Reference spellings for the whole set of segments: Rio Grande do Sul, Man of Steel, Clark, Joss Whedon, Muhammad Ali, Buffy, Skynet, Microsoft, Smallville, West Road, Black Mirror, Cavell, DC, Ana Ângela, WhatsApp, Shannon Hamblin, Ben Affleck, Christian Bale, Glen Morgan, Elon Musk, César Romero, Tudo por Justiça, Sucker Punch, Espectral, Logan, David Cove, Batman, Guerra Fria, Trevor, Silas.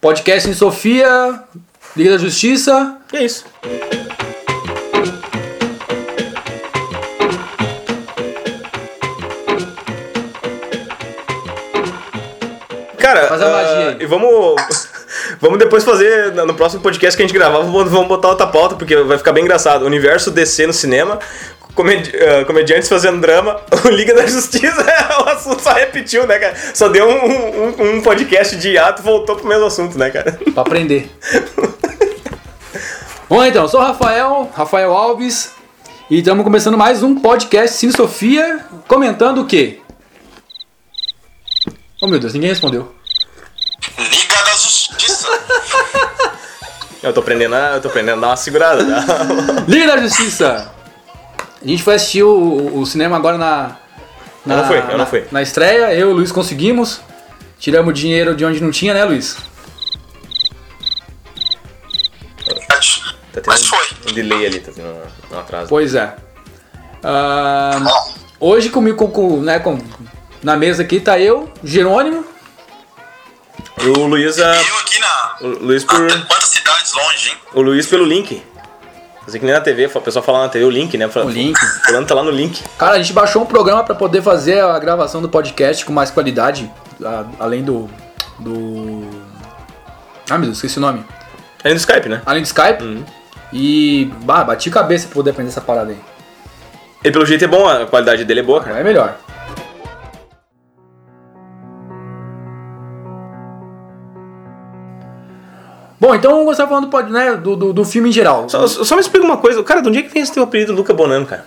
Podcast Cine Sofia, Liga da Justiça. É isso. Cara, faz a magia. E vamos depois fazer, no próximo podcast que a gente gravar, vamos botar outra pauta, porque vai ficar bem engraçado. Universo DC no cinema, comediantes fazendo drama, Liga da Justiça, o assunto só repetiu, né, cara? Só deu um podcast de hiato e voltou pro mesmo assunto, né, cara? Pra aprender. Bom, então, eu sou o Rafael Alves, e estamos começando mais um podcast Cine Sofia, comentando o quê? Oh, meu Deus, ninguém respondeu. Liga da Justiça. Eu tô aprendendo a dar uma segurada. Liga da Justiça. A gente foi assistir o cinema agora Eu não fui. Na estreia, eu e o Luiz conseguimos. Tiramos dinheiro de onde não tinha, né, Luiz? Tá tendo mas foi. Um delay ali, tá tendo um atraso. Pois é. Hoje comigo, na mesa aqui tá eu, Jerônimo. E o Luiz. Eu aqui na. O Luiz por. Quantas cidades longe, hein? O Luiz pelo link. Fazer que nem na TV, o pessoal fala na TV o link, né? O link. Falando tá lá no link. Cara, a gente baixou um programa pra poder fazer a gravação do podcast com mais qualidade. Além do. Ah, meu Deus, esqueci o nome. Além do Skype, né? Além do Skype. Uhum. E. Bah, bati cabeça pra poder aprender essa parada aí. E pelo jeito é bom, a qualidade dele é boa, cara. É melhor. Bom, então vamos começar falando do filme em geral. Só me explica uma coisa. Cara, de onde é que vem esse teu apelido Luca Bonanno, cara?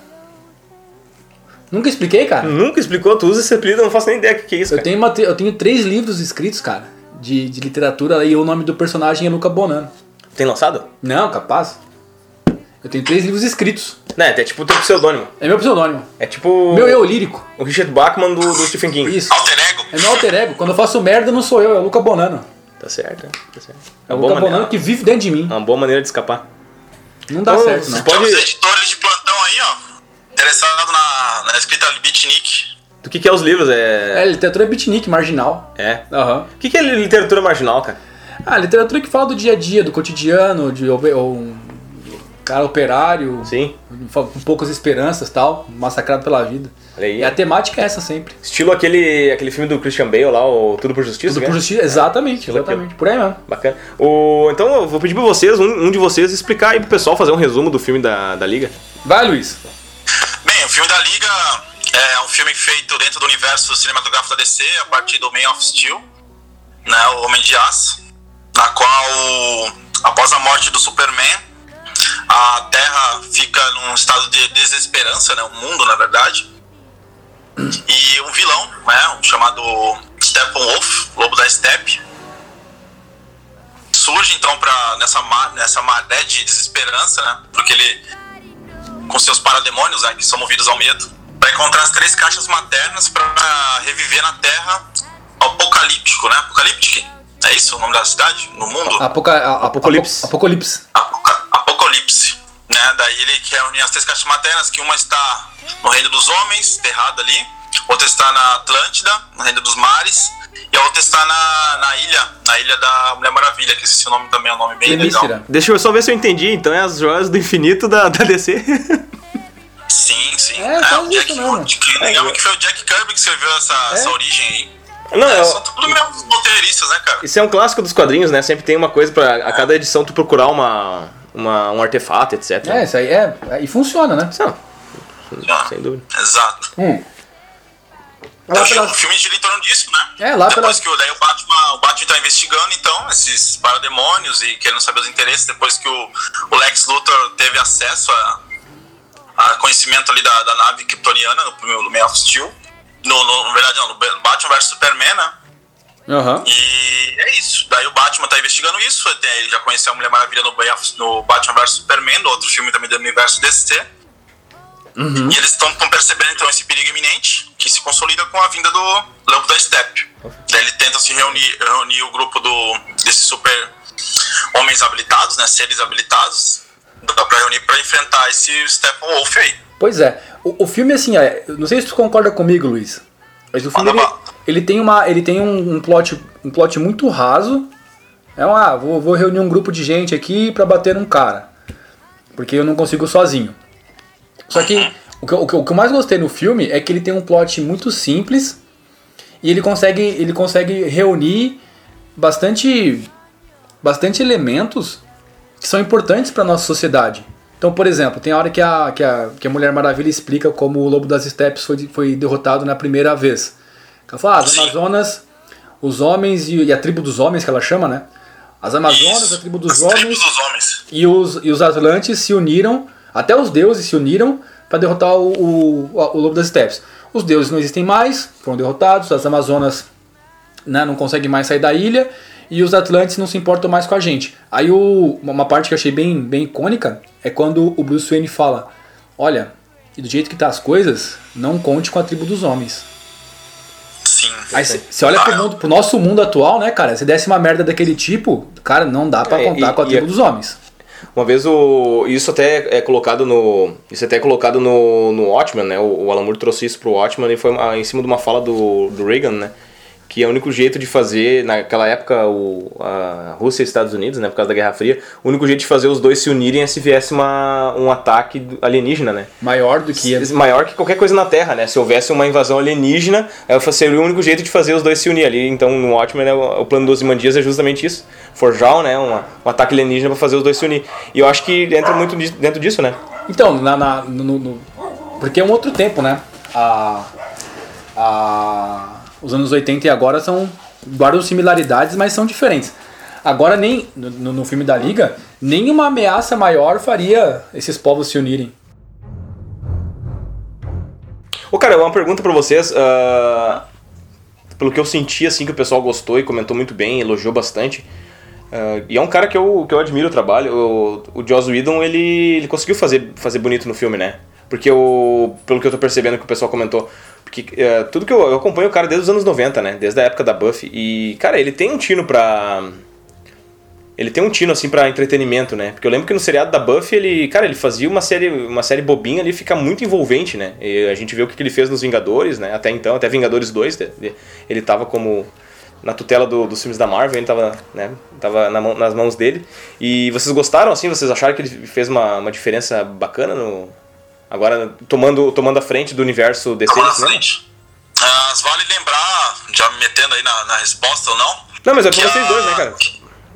Nunca expliquei, cara. Nunca explicou? Tu usa esse apelido, eu não faço nem ideia do que é isso, cara. Eu tenho 3 livros escritos, cara, de literatura, e o nome do personagem é Luca Bonanno. Tem lançado? Não, capaz. Eu tenho 3 livros escritos. Não, é tipo teu pseudônimo. É meu pseudônimo. É tipo... Meu eu lírico. O Richard Bachman do Stephen King. Isso. Alter ego. É meu alter ego. Quando eu faço merda, não sou eu, é o Luca Bonanno. Tá certo. É um Bonanno que vive dentro de mim. É uma boa maneira de escapar. Não dá certo, né? Pode... Os editores de plantão aí, ó. Interessado na escrita beatnik. Do que é os livros? É literatura beatnik, marginal. É? Aham. Uhum. O que é literatura marginal, cara? Ah, literatura que fala do dia a dia, do cotidiano, de um cara operário. Sim. Com poucas esperanças e tal, massacrado pela vida. E a temática é essa sempre. Estilo aquele filme do Christian Bale lá, o Tudo por Justiça. Tudo por Justiça, exatamente. Por aí mesmo. Bacana. Então eu vou pedir pra vocês, um de vocês, explicar aí pro pessoal, fazer um resumo do filme da Liga. Vai, Luiz. Bem, o filme da Liga é um filme feito dentro do universo cinematográfico da DC, a partir do Man of Steel, né, o Homem de Aço, na qual, após a morte do Superman, a Terra fica num estado de desesperança, né? O mundo, na verdade. E um vilão, né? Chamado Steppenwolf, Lobo da Steppe, surge então nessa maré de desesperança, né? Porque ele, com seus parademônios, né, que são movidos ao medo, vai encontrar as 3 caixas maternas para reviver na Terra apocalíptico, né? Apocalíptic? É isso o nome da cidade? No mundo? Apocalipse. Né? Daí ele quer unir as 3 caixas maternas, que uma está no reino dos homens, enterrada ali, outra está na Atlântida, no reino dos mares, e a outra está na ilha da Mulher Maravilha, que esse nome também é um nome bem legal. Deixa eu só ver se eu entendi, então é as joias do infinito da DC? Sim. O que foi o Jack Kirby que escreveu essa origem aí. Não, são tudo meus roteiristas, né, cara? Isso é um clássico dos quadrinhos, né? Sempre tem uma coisa pra a cada edição tu procurar um artefato, etc. É, isso aí é... E funciona, né? Sem dúvida. Exato. Então, o filme gira em torno disso, né? Daí o Batman tá investigando, então, esses parademônios e querendo saber os interesses, depois que o Lex Luthor teve acesso a conhecimento ali da nave kryptoniana, no Man of Steel. No Batman vs Superman, né? Uhum. E é isso. Daí o Batman tá investigando isso. Ele já conheceu a Mulher Maravilha no Batman vs Superman, no outro filme também do universo DC. Uhum. E eles estão percebendo então esse perigo iminente, que se consolida com a vinda do Lobo da Steppe. Daí ele tenta se reunir o grupo desses super homens habilitados, né? Seres habilitados. Dá pra reunir pra enfrentar esse Steppenwolf aí. Pois é. O filme, assim, não sei se tu concorda comigo, Luiz, mas o filme, ele tem um plot muito raso, É um, vou reunir um grupo de gente aqui pra bater num cara, porque eu não consigo sozinho. Só que o que eu mais gostei no filme é que ele tem um plot muito simples e ele consegue reunir bastante elementos que são importantes pra nossa sociedade. Então, por exemplo, tem a hora que a Mulher Maravilha explica como o Lobo das Estepes foi derrotado na primeira vez. Ela fala, as Amazonas, os homens e a tribo dos homens, que ela chama, né? As Amazonas, isso, a tribo dos homens, e os Atlantes se uniram, até os deuses se uniram para derrotar o Lobo das Estepes. Os deuses não existem mais, foram derrotados, as Amazonas, né, não conseguem mais sair da ilha, e os Atlantes não se importam mais com a gente. Aí uma parte que eu achei bem icônica é quando o Bruce Wayne fala, olha, do jeito que tá as coisas, não conte com a tribo dos homens. Sim. Aí você olha pro nosso mundo atual, né, cara? Se desse uma merda daquele tipo, cara, não dá pra contar com a tribo dos homens. Uma vez isso até é colocado no. Isso até é colocado no Watchmen, né? O Alan Moore trouxe isso pro Watchmen e foi em cima de uma fala do Reagan, né? Que é o único jeito de fazer, naquela época, a Rússia e Estados Unidos, né, por causa da Guerra Fria, o único jeito de fazer os dois se unirem é se viesse um ataque alienígena, né? Maior do que... Maior que qualquer coisa na Terra, né? Se houvesse uma invasão alienígena, seria o único jeito de fazer os dois se unirem ali. Então, no Watchmen, né, o plano dos Ozymandias é justamente isso. Forjar, né, um ataque alienígena para fazer os dois se unirem. E eu acho que entra muito dentro disso, né? Então, porque é um outro tempo, né? Os anos 80 e agora guardam similaridades, mas são diferentes. Agora, nem no filme da Liga, nenhuma ameaça maior faria esses povos se unirem. Cara, uma pergunta pra vocês. Pelo que eu senti, assim, que o pessoal gostou e comentou muito bem, elogiou bastante. E é um cara que eu admiro o trabalho. O Joss Whedon, ele conseguiu fazer bonito no filme, né? Porque, pelo que eu tô percebendo que o pessoal comentou... tudo que eu acompanho o cara desde os anos 90, né? Desde a época da Buffy. E, cara, ele tem um tino assim, pra entretenimento, né? Porque eu lembro que no seriado da Buffy, ele fazia uma série bobinha ali e fica muito envolvente, né? E a gente vê o que ele fez nos Vingadores, né? Até então, até Vingadores 2, ele tava como... na tutela dos filmes da Marvel, ele tava, né, nas mãos dele. E vocês gostaram, assim? Vocês acharam que ele fez uma diferença bacana no... Agora, tomando a frente do universo DC, né? Vale lembrar, já me metendo aí na resposta ou não... Não, mas é pra vocês dois, né, cara?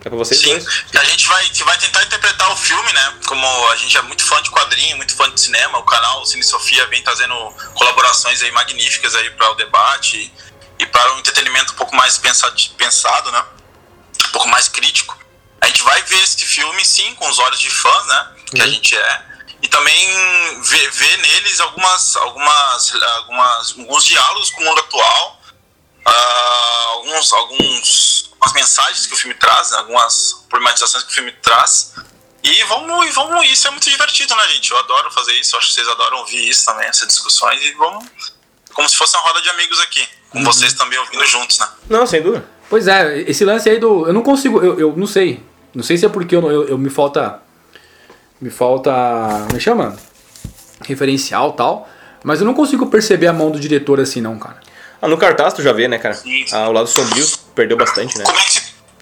É pra vocês dois. Sim, a gente vai tentar interpretar o filme, né? Como a gente é muito fã de quadrinho, muito fã de cinema, o canal Cine Sofia vem trazendo colaborações aí magníficas aí para o debate e para um entretenimento um pouco mais pensado, né? Um pouco mais crítico. A gente vai ver esse filme, sim, com os olhos de fã, né? Que a gente é... E também ver neles alguns diálogos com o mundo atual, algumas mensagens que o filme traz, né, algumas problematizações que o filme traz. E vamos, isso é muito divertido, né, gente? Eu adoro fazer isso, eu acho que vocês adoram ouvir isso também, essas discussões. E vamos, como se fosse uma roda de amigos aqui, com vocês também ouvindo juntos, né? Não, sem dúvida. Pois é, esse lance aí eu não consigo, eu não sei. Não sei se é porque eu me falta... me chama? Referencial e tal. Mas eu não consigo perceber a mão do diretor assim, não, cara. No cartaz tu já vê, né, cara? Sim. O lado sombrio perdeu bastante, né?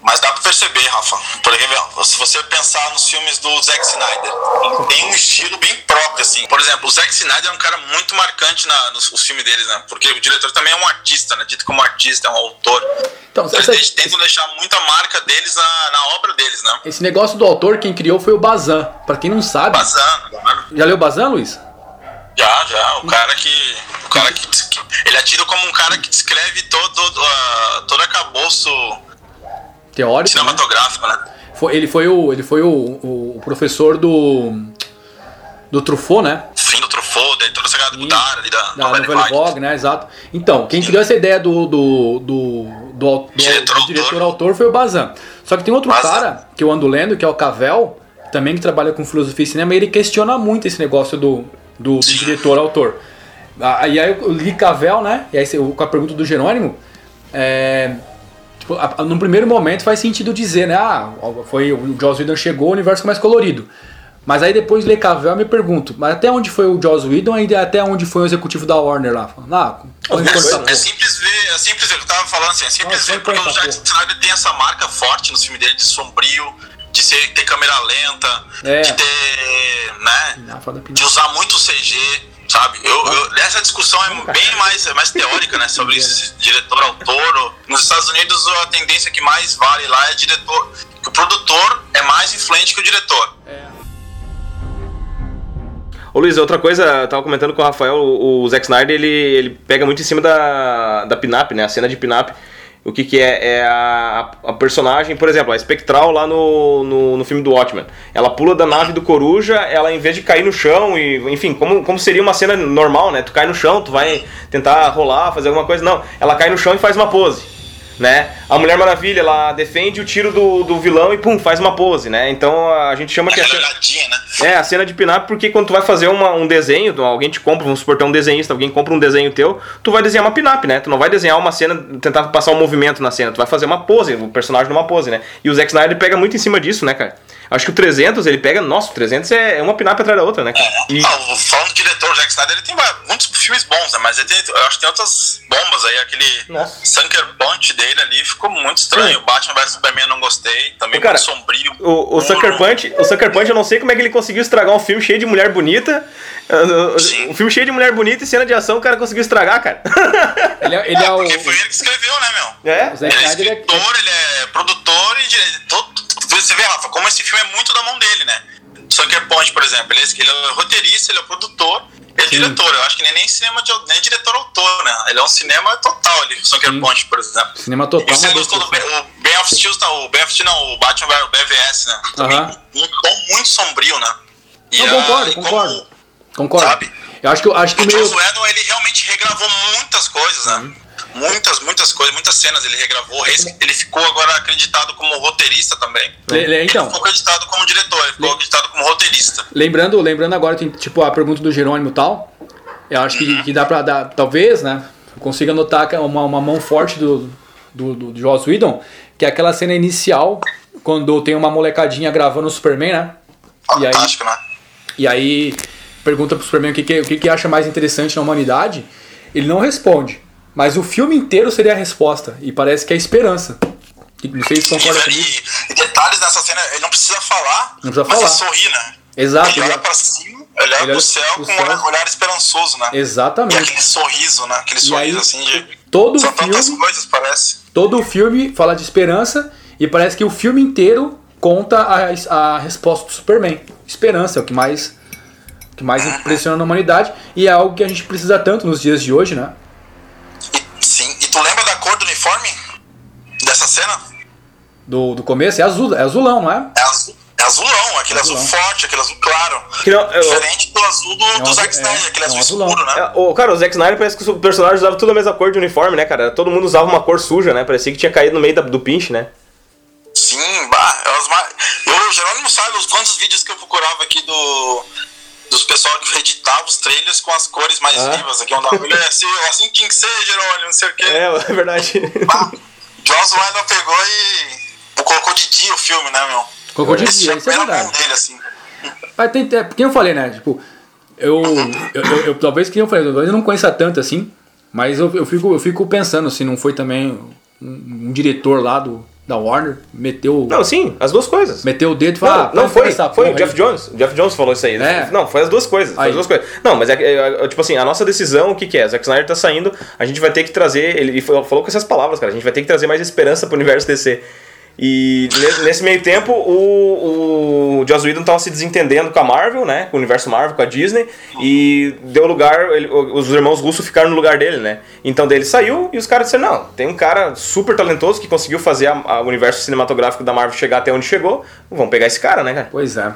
Mas dá pra perceber, Rafa. Por exemplo, se você pensar nos filmes do Zack Snyder, ele tem um estilo bem próprio, assim. Por exemplo, o Zack Snyder é um cara muito marcante nos filmes deles, né? Porque o diretor também é um artista, né? Dito como artista, é um autor. Então eles tentam deixar muita marca deles na obra deles, né? Esse negócio do autor, quem criou foi o Bazin. Pra quem não sabe... Bazin, claro. Já leu Bazin, Luiz? Já. O cara que... Ele é tido como um cara que descreve todo acabouço... teórico, cinematográfico, né? Ele foi o professor do Truffaut, né? Sim, do Truffaut, de toda essa galera do Dar, da Nouvelle Vogue, né? Exato. Então, quem criou essa ideia do diretor-autor foi o Bazin. Só que tem outro cara que eu ando lendo, que é o Cavell, também que trabalha com filosofia e cinema, e ele questiona muito esse negócio do diretor-autor. E aí eu li Cavell, né? E aí com a pergunta do Jerônimo, no primeiro momento faz sentido dizer, né? Foi o Joss Whedon chegou, o universo ficou mais colorido. Mas aí depois de ler Cavell eu me pergunto, mas até onde foi o Joss Whedon e até onde foi o executivo da Warner lá? É simples ver, eu tava falando assim, é simples ver porque o Zack Snyder tem essa marca forte no filme dele de sombrio, de ter câmera lenta, de ter, né, de usar muito CG, sabe? Essa discussão é bem mais teórica, né, sobre esse diretor autor. Nos Estados Unidos a tendência que mais vale lá é diretor, que o produtor é mais influente que o diretor. Ô Luiz, outra coisa, eu tava comentando com o Rafael, o Zack Snyder, ele pega muito em cima da pin-up, né? A cena de pin-up. O que é? É a personagem, por exemplo, a Espectral lá no filme do Watchmen. Ela pula da nave do Coruja, ela em vez de cair no chão, e enfim, como seria uma cena normal, né? Tu cai no chão, tu vai tentar rolar, fazer alguma coisa. Não, ela cai no chão e faz uma pose, né? A Mulher Maravilha, ela defende o tiro do vilão e pum, faz uma pose, né? Então a gente chama que é a cena de pin-up, porque quando tu vai fazer um desenho, alguém te compra, vamos suportar um desenhista, alguém compra um desenho teu, tu vai desenhar uma pin-up, né? Tu não vai desenhar uma cena, tentar passar um movimento na cena, tu vai fazer uma pose, o personagem numa pose, né? E o Zack Snyder pega muito em cima disso, né, cara? Acho que o 300, ele pega... Nossa, o 300 é uma pin-up atrás da outra, né? Falando do diretor Zack Snyder, ele tem muitos filmes bons, né? Mas ele tem, eu acho que tem outras bombas aí. Aquele Sucker Punch dele ali ficou muito estranho. O Batman vs Superman eu não gostei. Também cara, muito sombrio. O Sucker Punch, eu não sei como é que ele conseguiu estragar um filme cheio de mulher bonita. Sim. Um filme cheio de mulher bonita e cena de ação, o cara conseguiu estragar, cara. Porque foi ele que escreveu, né, meu? Ele é escritor, ele é produtor e diretor... Você vê, Rafa, como esse filme é muito da mão dele, né? Sucker Punch, por exemplo, ele é roteirista, ele é produtor, ele é diretor. Eu acho que nem cinema nem diretor-autor, né? Ele é um cinema total, ele, Sucker Punch, por exemplo. Cinema total. E você gostou do Ben of Steel, o Batman BVS, né? Também um tom muito sombrio, né? Concordo. Sabe? Eu acho que o Joss Whedon, ele realmente regravou muitas coisas, né? Muitas coisas, muitas cenas ele regravou. Ele ficou agora acreditado como roteirista também. Ele ficou acreditado como diretor, ele ficou acreditado como roteirista. Lembrando agora, tipo, a pergunta do Jerônimo e tal, eu acho que dá pra dar, talvez, né, eu consiga notar uma mão forte do Joss Whedon, que é aquela cena inicial, quando tem uma molecadinha gravando o Superman, né? Fantástico, né? E aí pergunta pro Superman o que acha mais interessante na humanidade, ele não responde. Mas o filme inteiro seria a resposta. E parece que é esperança. Não sei se concordam comigo. E detalhes nessa cena, ele não precisa falar, mas ele sorri, né? Exato. Ele olha pra cima, olha pro céu com um olhar esperançoso, né? Exatamente. E aquele sorriso, né? Aquele sorriso aí, assim de... São tantas coisas, parece. Todo o filme fala de esperança e parece que o filme inteiro conta a resposta do Superman. Esperança é o que mais impressiona na humanidade e é algo que a gente precisa tanto nos dias de hoje, né? Sim, e tu lembra da cor do uniforme? Dessa cena? Do começo? É azul, é azulão, não é? É azulão, aquele azul forte, aquele azul claro. Diferente do azul do Zack Snyder, aquele azul escuro, né? Cara, o Zack Snyder parece que o personagem usava tudo a mesma cor de uniforme, né, cara? Todo mundo usava uma cor suja, né? Parecia que tinha caído no meio do pinche, né? Sim, bah. O Jerônimo sabe os quantos vídeos que eu procurava aqui dos pessoal que editava os trailers com as cores mais vivas aqui, onde a mulher é assim tinha que ser, Jerônimo, não sei o que. É verdade. Joss Whedon pegou e colocou de dia o filme, né, meu? Colocou de dia, isso é verdade. Dele, assim. Mas porque eu falei, né, tipo, eu talvez que eu falei, eu não conheça tanto assim, mas eu fico pensando se não foi também um diretor lá da Warner, meteu... Não, sim, as duas coisas. Meteu o dedo e falou... Foi o Jeff Jones. O Jeff Jones falou isso aí. É. Não, foi as duas coisas. Não, mas é tipo assim, a nossa decisão, o que é? Zack Snyder tá saindo, a gente vai ter que trazer... Ele falou com essas palavras, cara. A gente vai ter que trazer mais esperança pro universo DC. E nesse meio tempo, o Joss Whedon tava se desentendendo com a Marvel, né? Com o universo Marvel, com a Disney. E deu lugar... Os irmãos russos ficaram no lugar dele, né? Então dele saiu e os caras disseram, não, tem um cara super talentoso que conseguiu fazer o universo cinematográfico da Marvel chegar até onde chegou. Vamos pegar esse cara, né, cara? Pois é.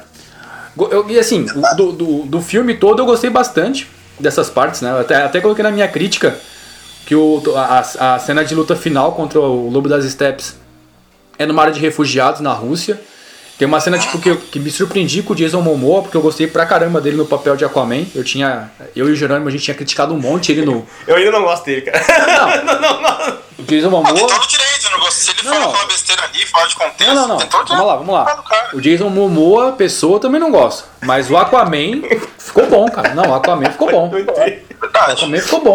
E assim, do filme todo eu gostei bastante dessas partes, né? Até coloquei na minha crítica que a cena de luta final contra o Lobo das Estepes é numa área de refugiados na Rússia. Tem uma cena tipo, que me surpreendi com o Jason Momoa, porque eu gostei pra caramba dele no papel de Aquaman. Eu e o Jerônimo, a gente tinha criticado um monte ele no... Eu ainda não gosto dele, cara. Não. O Jason Momoa... Jason não gostou. Se ele falou uma besteira ali, fora de contexto. Não, não, não. Vamos lá. O Jason Momoa, pessoa, também não gosta. Mas o Aquaman ficou bom, cara. Não, o Aquaman ficou bom. Verdade. O Aquaman ficou bom.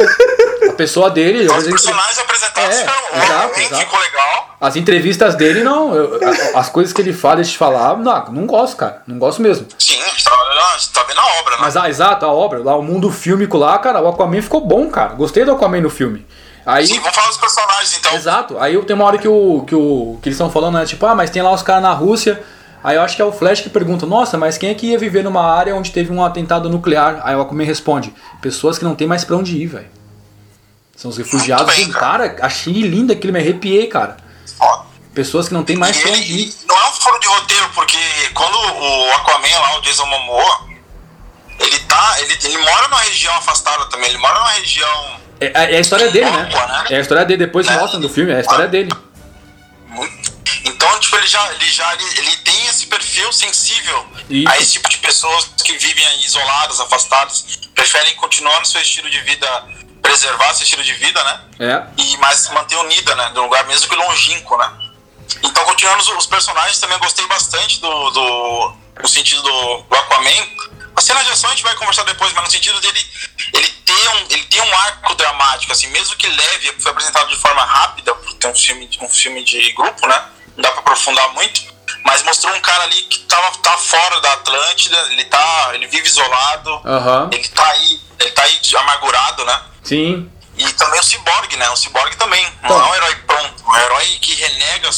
A pessoa dele... Os personagens apresentados ficaram, ficou legal. As entrevistas dele, não. As coisas que ele fala, deixa eu te falar, não gosto, cara. Não gosto mesmo. Sim, a gente tá vendo a obra, né? Mas, exato, a obra. Lá, o mundo fílmico lá, cara, o Aquaman ficou bom, cara. Gostei do Aquaman no filme. Aí, sim, vamos falar dos personagens então. Exato, aí tem uma hora que eles estão falando, né? Tipo, mas tem lá os caras na Rússia. Aí eu acho que é o Flash que pergunta: nossa, mas quem é que ia viver numa área onde teve um atentado nuclear? Aí o Aquaman responde: pessoas que não tem mais pra onde ir, velho. São os refugiados. Bem, cara, achei lindo aquilo, me arrepiei, cara. Ó, pessoas que não tem mais pra onde ir. Não é um furo de roteiro, porque quando o Aquaman lá, o Jason Momoa, ele mora numa região afastada também, ele mora numa região... É a história dele, né? É a história dele, depois mostra no filme, é a história dele. Então, tipo, ele tem esse perfil sensível a esse tipo de pessoas que vivem isoladas, afastadas, preferem continuar no seu estilo de vida, preservar seu estilo de vida, né? É. E mais manter unida, né? Do lugar mesmo que longínquo, né? Então, continuando os personagens, também gostei bastante do sentido do Aquaman. A cena de ação a gente vai conversar depois, mas no sentido dele, ele tem um arco dramático, assim, mesmo que leve, foi apresentado de forma rápida, porque tem um filme de grupo, né? Não dá pra aprofundar muito, mas mostrou um cara ali que tá fora da Atlântida, ele vive isolado, uhum. ele tá aí amargurado, né? Sim. E também o Cyborg, né? O Cyborg também, não é um herói pronto, é um herói que renega a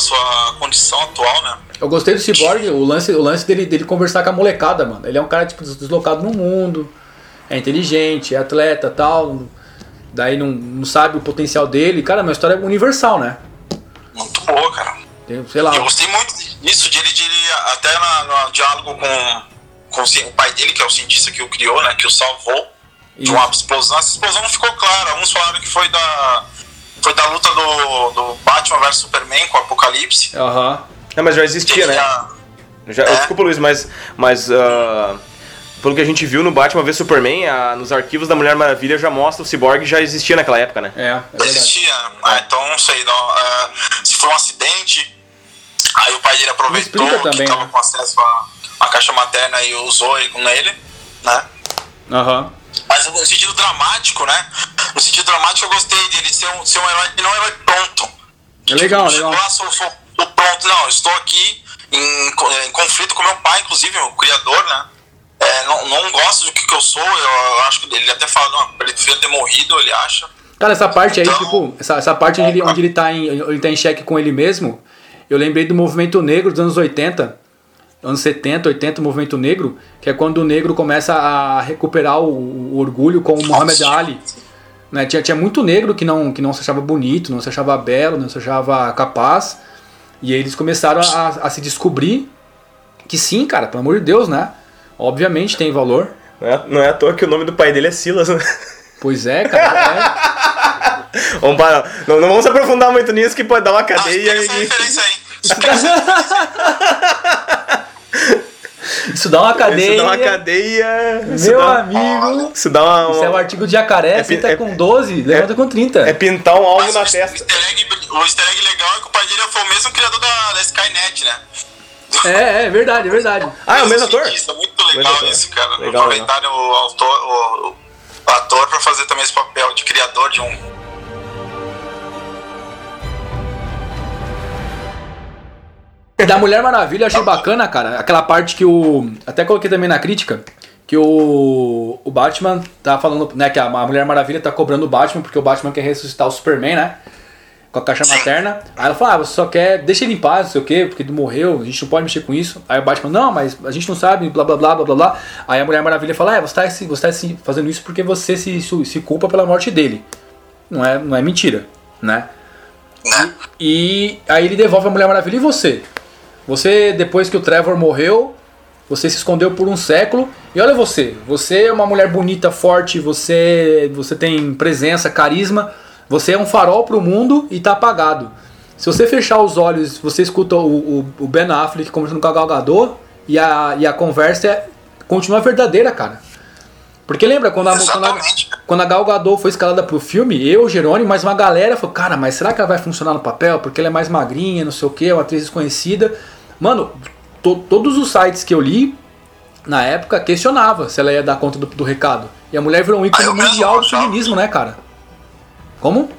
sua condição atual, né? Eu gostei do Cyborg, o lance dele conversar com a molecada, mano. Ele é um cara, tipo, deslocado no mundo, é inteligente, é atleta e tal, daí não sabe o potencial dele. Cara, é uma história universal, né? Muito boa, cara. Tem, sei lá. Eu gostei muito disso, de ele até no diálogo com o pai dele, que é o cientista que o criou, né? Que o salvou de uma explosão. Essa explosão não ficou clara. Uns falaram que foi da luta do Batman vs Superman com o Apocalipse. Aham. Uhum. Não, mas já existia, né? Desculpa, Luiz, mas pelo que a gente viu no Batman vs Superman, nos arquivos da Mulher Maravilha já mostra o Cyborg, já existia naquela época, né? É existia. Ah, então não sei, se foi um acidente, aí o pai dele aproveitou que estava com acesso à caixa materna e usou nele, né? Aham. Uhum. Mas no sentido dramático, né? No sentido dramático eu gostei dele ser um herói, não um herói pronto. É legal, tipo, legal. Pronto, não, estou aqui em conflito com meu pai, inclusive, o criador, né? Não gosto do que eu sou, eu acho que ele até fala, não, ele prefere ter morrido, ele acha. Cara, essa parte então, aí, tipo, essa parte onde ele tá em xeque com ele mesmo, eu lembrei do movimento negro dos anos 80, anos 70, 80, movimento negro, que é quando o negro começa a recuperar o orgulho com o Muhammad Ali. Né? Tinha muito negro que não se achava bonito, não se achava belo, não se achava capaz. E aí eles começaram a se descobrir que sim, cara, pelo amor de Deus, né? Obviamente tem valor. Não é à toa que o nome do pai dele é Silas, né? Pois é, cara. É. Vamos parar. Não vamos se aprofundar muito nisso que pode dar uma cadeia. Isso dá uma cadeia. Isso dá uma cadeia. Meu amigo. Isso dá uma... Isso é um artigo de jacaré, pinta com 12, levanta com 30. É pintar um alvo na testa. O easter egg legal é que o pai dele foi o mesmo criador da Skynet, né? É verdade. Ah, é o mesmo ator? Muito legal isso, cara. Legal, aproveitaram o ator pra fazer também esse papel de criador de um... Da Mulher Maravilha eu achei bacana, cara. Aquela parte que o... Até coloquei também na crítica... Que o Batman tá falando... né, que a Mulher Maravilha tá cobrando o Batman... Porque o Batman quer ressuscitar o Superman, né? Com a caixa materna. Aí ela fala, você só quer... Deixa ele em paz, não sei o quê... Porque ele morreu, a gente não pode mexer com isso. Aí o Batman, não, mas a gente não sabe... Blá, blá, blá, blá, blá, blá. Aí a Mulher Maravilha fala... Você tá fazendo isso porque você se culpa pela morte dele. Não é mentira, né? E aí ele devolve a Mulher Maravilha e você... Você, depois que o Trevor morreu, você se escondeu por um século. E olha você, você é uma mulher bonita, forte, você tem presença, carisma. Você é um farol pro mundo e tá apagado. Se você fechar os olhos, você escuta o Ben Affleck conversando com a Gal Gadot. E a conversa continua verdadeira, cara. Porque lembra quando a... Exatamente. Quando a Gal Gadot foi escalada pro filme, eu, Jerônimo, mas uma galera falou, cara, mas será que ela vai funcionar no papel? Porque ela é mais magrinha, não sei o que, é uma atriz desconhecida. Mano, todos os sites que eu li, na época, questionava se ela ia dar conta do recado. E a mulher virou um ícone mundial do feminismo, né, cara? Como?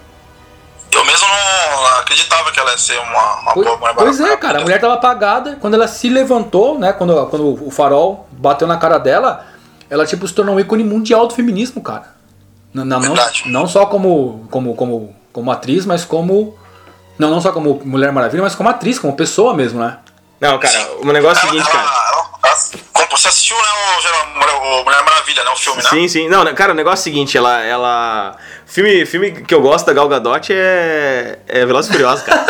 Eu mesmo não acreditava que ela ia ser uma boa mulher. Pois é, cara, a mulher tava apagada. Quando ela se levantou, né, quando o farol bateu na cara dela, ela, tipo, se tornou um ícone mundial do feminismo, cara. Não só como atriz, mas como... Não só como Mulher Maravilha, mas como atriz, como pessoa mesmo, né? Não, cara, o negócio é o seguinte, cara... Você assistiu, né, o Mulher Maravilha, né, o filme, né? Sim. Não, cara, o negócio é o seguinte, ela... Filme que eu gosto da Gal Gadot é Velozes e Furiosos, cara.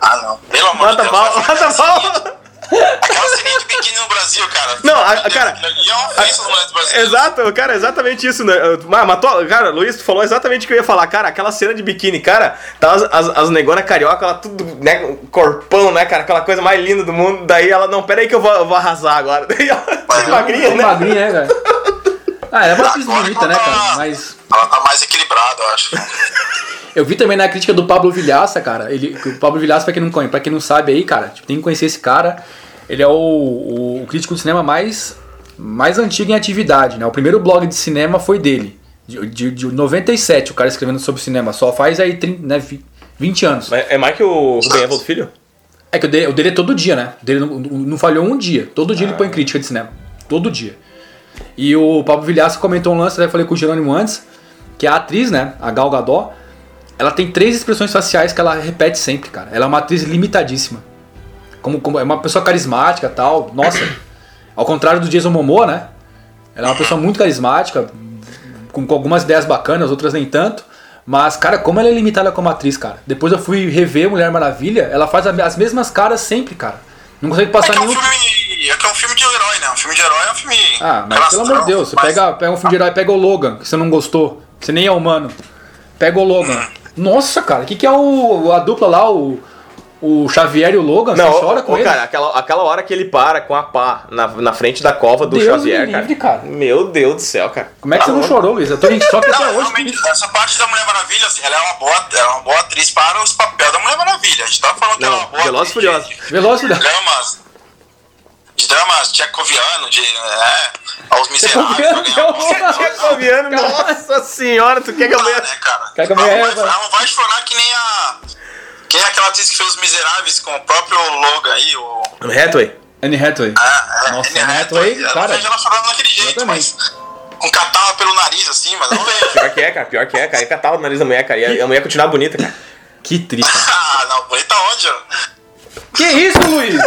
Ah, não. Pelo amor de Deus. Mata pau. Aquela sininha de biquíni no Brasil, cara. Não, cara... E é uma ofensa do mulher do Brasil. Exato, cara, exatamente isso. Né? Matou, cara, Luiz, tu falou exatamente o que eu ia falar. Cara, aquela cena de biquíni, cara, tá as negona carioca, ela tudo, né, corpão, né, cara, aquela coisa mais linda do mundo. Daí ela, não, peraí que eu vou arrasar agora. Daí ela é magrinha, né? Magrinha, né, cara? Ah, ela é bastante bonita, né, cara? Mas... Ela tá mais equilibrada, eu acho. Eu vi também na crítica do Pablo Villaça, cara. O Pablo Villaça, pra quem não sabe aí, cara, tipo, tem que conhecer esse cara. Ele é o crítico de cinema mais antigo em atividade, né? O primeiro blog de cinema foi dele, de 97, o cara escrevendo sobre cinema. Só faz aí 20 anos. Mas é mais que o Rubem Evaldo Filho? É que o dele é todo dia, né? O dele não falhou um dia. Todo dia ele põe crítica de cinema. Todo dia. E o Pablo Villaça comentou um lance, até falei com o Jerônimo antes, que a atriz, né? A Gal Gadot, ela tem 3 expressões faciais que ela repete sempre, cara. Ela é uma atriz limitadíssima. Como é uma pessoa carismática e tal. Nossa, ao contrário do Jason Momoa, né? Ela é uma pessoa muito carismática, com algumas ideias bacanas, outras nem tanto. Mas, cara, como ela é limitada como atriz, cara. Depois eu fui rever Mulher Maravilha, ela faz as mesmas caras sempre, cara. Não consegue passar nenhum... É que é um filme de herói, né? Um filme de herói é um filme... Ah, mas pelo amor de Deus, você pega um filme de herói, pega o Logan, que você não gostou, que você nem é humano. Pega o Logan. Nossa, cara, o que é a dupla lá, o Xavier e o Logan, não, você chora com ele? Cara, aquela hora que ele para com a pá na frente da cova do Xavier, cara. Meu Deus do céu, cara. Como é que você não chorou, Luiz? Eu tô em choque até hoje. Essa parte da Mulher Maravilha, assim, ela é uma boa atriz para os papéis da Mulher Maravilha. A gente tava falando que ela é uma boa atriz. Velozes e Furiosos. Dramas tchecoviano, aos miseráveis. Tchecoviano, nossa senhora, tu quer que eu ganhe? Ela vai chorar que nem a... Quem é aquela atriz que fez Os Miseráveis com o próprio Logan aí? Anne Hathaway. Nossa, Anne Hathaway, cara. Eu vejo ela chorando daquele jeito, mas... Com catarro pelo nariz, assim, mas não vejo. Pior que é, cara. É catarro no nariz da mulher, cara. E a mulher continuar bonita, cara. Que triste. Ah, não, bonita onde, ó? Que isso, Luiz?